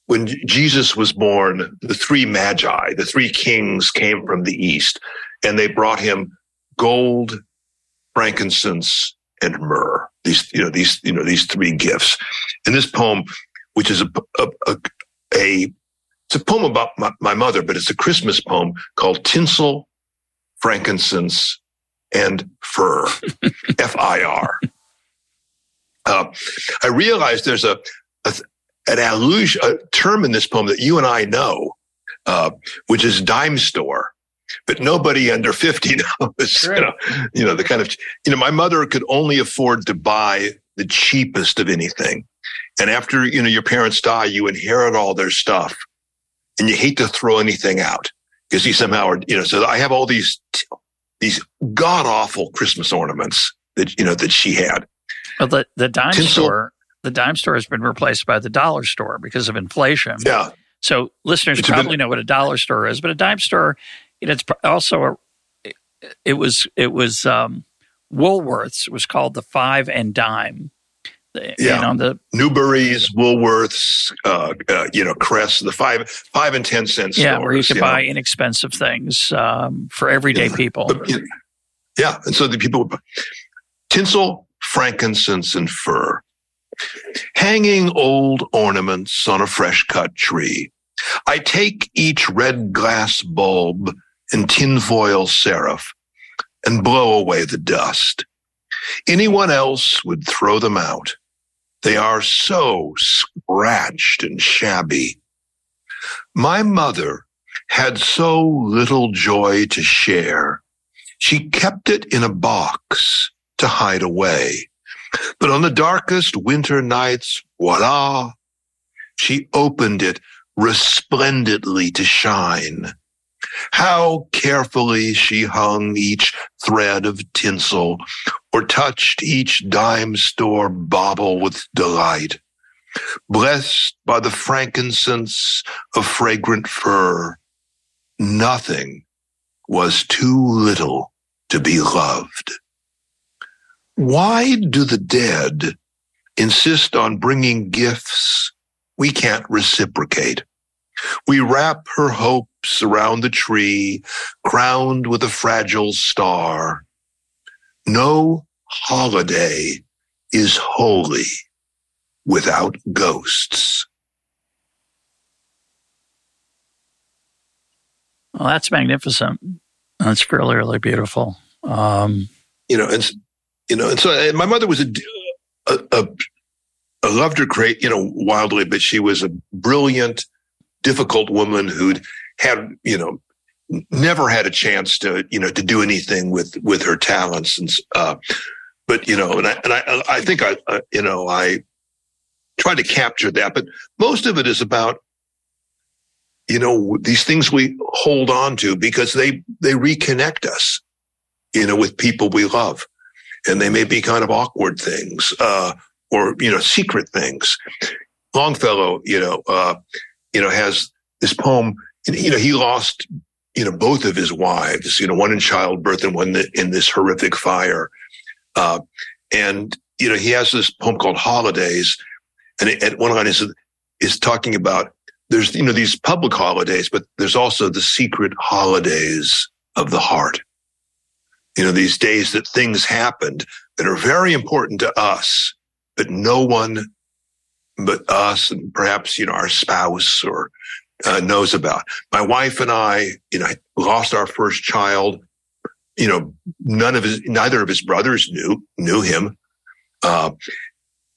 when Jesus was born, the three magi, the three kings came from the east, and they brought him gold, frankincense, and myrrh. These, you know, these, you know, these three gifts. And this poem, which is a a, a, a it's a poem about my, my mother, but it's a Christmas poem called Tinsel, Frankincense, and Fir, F I R. Uh, I realized there's a, a an allusion, a term in this poem that you and I know, uh, which is dime store. But nobody under fifty knows, you know, you know, the kind of, you know, my mother could only afford to buy the cheapest of anything. And after, you know, your parents die, you inherit all their stuff and you hate to throw anything out because you somehow are, you know, so I have all these, these god awful Christmas ornaments that, you know, that she had. Well, the, the dime Tinsel. store, the dime store has been replaced by the dollar store because of inflation. Yeah. So listeners it's probably been, know what a dollar store is, but a dime store, it's also a, it was it was um, Woolworths. It was called the Five and Dime. The, yeah, you know, the Newbury's, Woolworths, uh, uh, you know, Crest, the five five and ten cents. Yeah, stores, where you could buy know. inexpensive things um, for everyday yeah. people. But, you know, yeah, and so the people would buy tinsel, frankincense, and fir, hanging old ornaments on a fresh cut tree. I take each red glass bulb and tinfoil seraph and blow away the dust. Anyone else would throw them out. They are so scratched and shabby. My mother had so little joy to share. She kept it in a box to hide away. But on the darkest winter nights, voila, she opened it resplendently to shine. How carefully she hung each thread of tinsel or touched each dime store bauble with delight, blessed by the frankincense of fragrant fir. Nothing was too little to be loved. Why do the dead insist on bringing gifts we can't reciprocate? We wrap her hopes around the tree, crowned with a fragile star. No holiday is holy without ghosts. Well, that's magnificent. That's fairly, really beautiful. Um, you know, and you know, and so and my mother was a. a, a I loved her great, you know, wildly, but she was a brilliant, difficult woman who'd had, you know, never had a chance to, you know, to do anything with, with her talents. And, uh, but, you know, and I, and I, I think I, uh, you know, I tried to capture that, but most of it is about, you know, these things we hold on to because they, they reconnect us, you know, with people we love, and they may be kind of awkward things, uh, or, you know, secret things. Longfellow, you know, uh, you know, has this poem, and, you know, he lost, you know, both of his wives, you know, one in childbirth and one in this horrific fire. Uh, and, you know, he has this poem called Holidays. And at one line is, is talking about there's, you know, these public holidays, but there's also the secret holidays of the heart. You know, these days that things happened that are very important to us, but no one but us and perhaps, you know, our spouse or uh, knows about. My wife and I, you know, lost our first child. You know, none of his, neither of his brothers knew, knew him. Uh,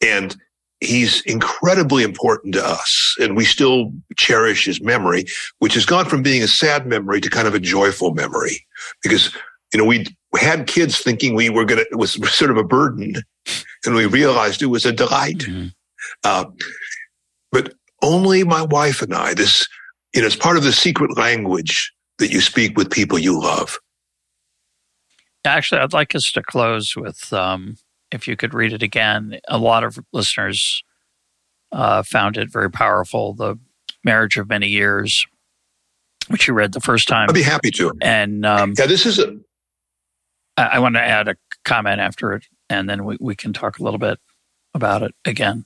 and he's incredibly important to us. And we still cherish his memory, which has gone from being a sad memory to kind of a joyful memory because, you know, we had kids thinking we were going to, it was sort of a burden. And we realized it was a delight. Mm-hmm. Uh, but only my wife and I, this, you know, it's part of the secret language that you speak with people you love. Actually, I'd like us to close with, um, if you could read it again. A lot of listeners uh, found it very powerful, The Marriage of Many Years, which you read the first time. I'd be happy to. And um, yeah, this is a. I, I want to add a comment after it. And then we, we can talk a little bit about it again.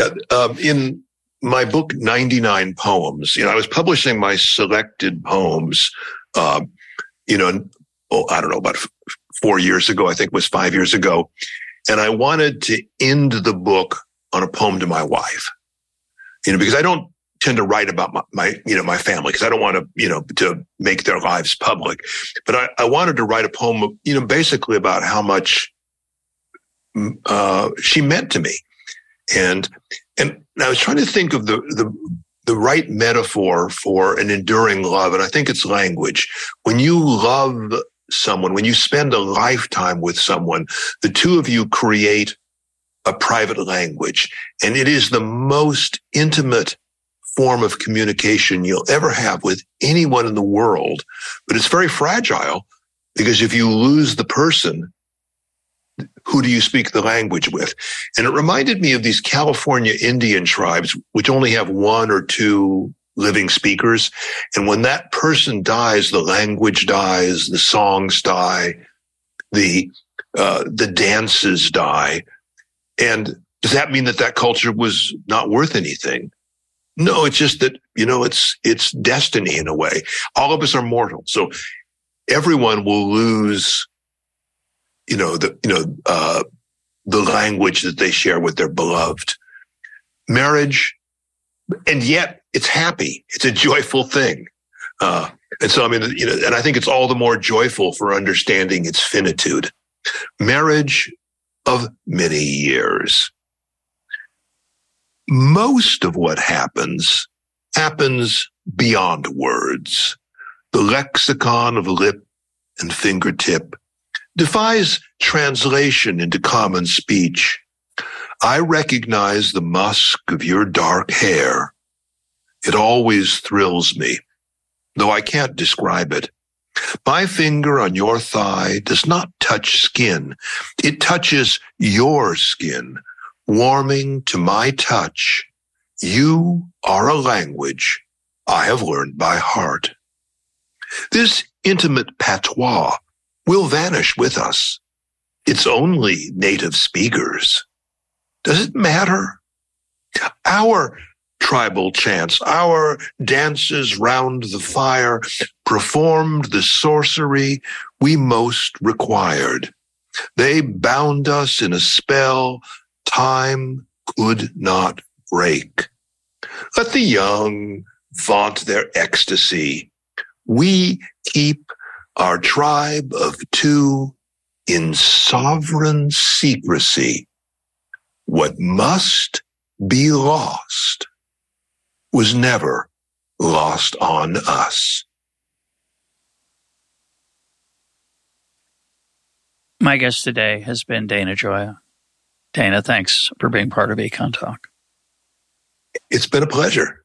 Uh, um, in my book, ninety-nine Poems, you know, I was publishing my selected poems, uh, you know, oh, I don't know, about f- four years ago, I think it was five years ago. And I wanted to end the book on a poem to my wife, you know, because I don't tend to write about my, my you know, my family, because I don't want to, you know, to make their lives public. But I, I wanted to write a poem, you know, basically about how much uh, she meant to me. And, and I was trying to think of the, the, the right metaphor for an enduring love. And I think it's language. When you love someone, when you spend a lifetime with someone, the two of you create a private language. And it is the most intimate form of communication you'll ever have with anyone in the world. But it's very fragile, because if you lose the person, who do you speak the language with? And it reminded me of these California Indian tribes, which only have one or two living speakers. And when that person dies, the language dies, the songs die, the uh, the dances die. And does that mean that that culture was not worth anything? No, it's just that, you know, it's it's destiny in a way. All of us are mortal. So everyone will lose, you know, the, you know, uh, the language that they share with their beloved. Marriage, and yet it's happy. It's a joyful thing. Uh, and so, I mean, you know, and I think it's all the more joyful for understanding its finitude. Marriage of many years. Most of what happens, happens beyond words. The lexicon of lip and fingertip defies translation into common speech. I recognize the musk of your dark hair. It always thrills me, though I can't describe it. My finger on your thigh does not touch skin. It touches your skin, warming to my touch. You are a language I have learned by heart. This intimate patois will vanish with us. It's only native speakers. Does it matter? Our tribal chants, our dances round the fire, performed the sorcery we most required. They bound us in a spell time could not break. Let the young vaunt their ecstasy. We keep our tribe of two in sovereign secrecy. What must be lost was never lost on us. My guest today has been Dana Gioia. Dana, thanks for being part of Econ Talk. It's been a pleasure.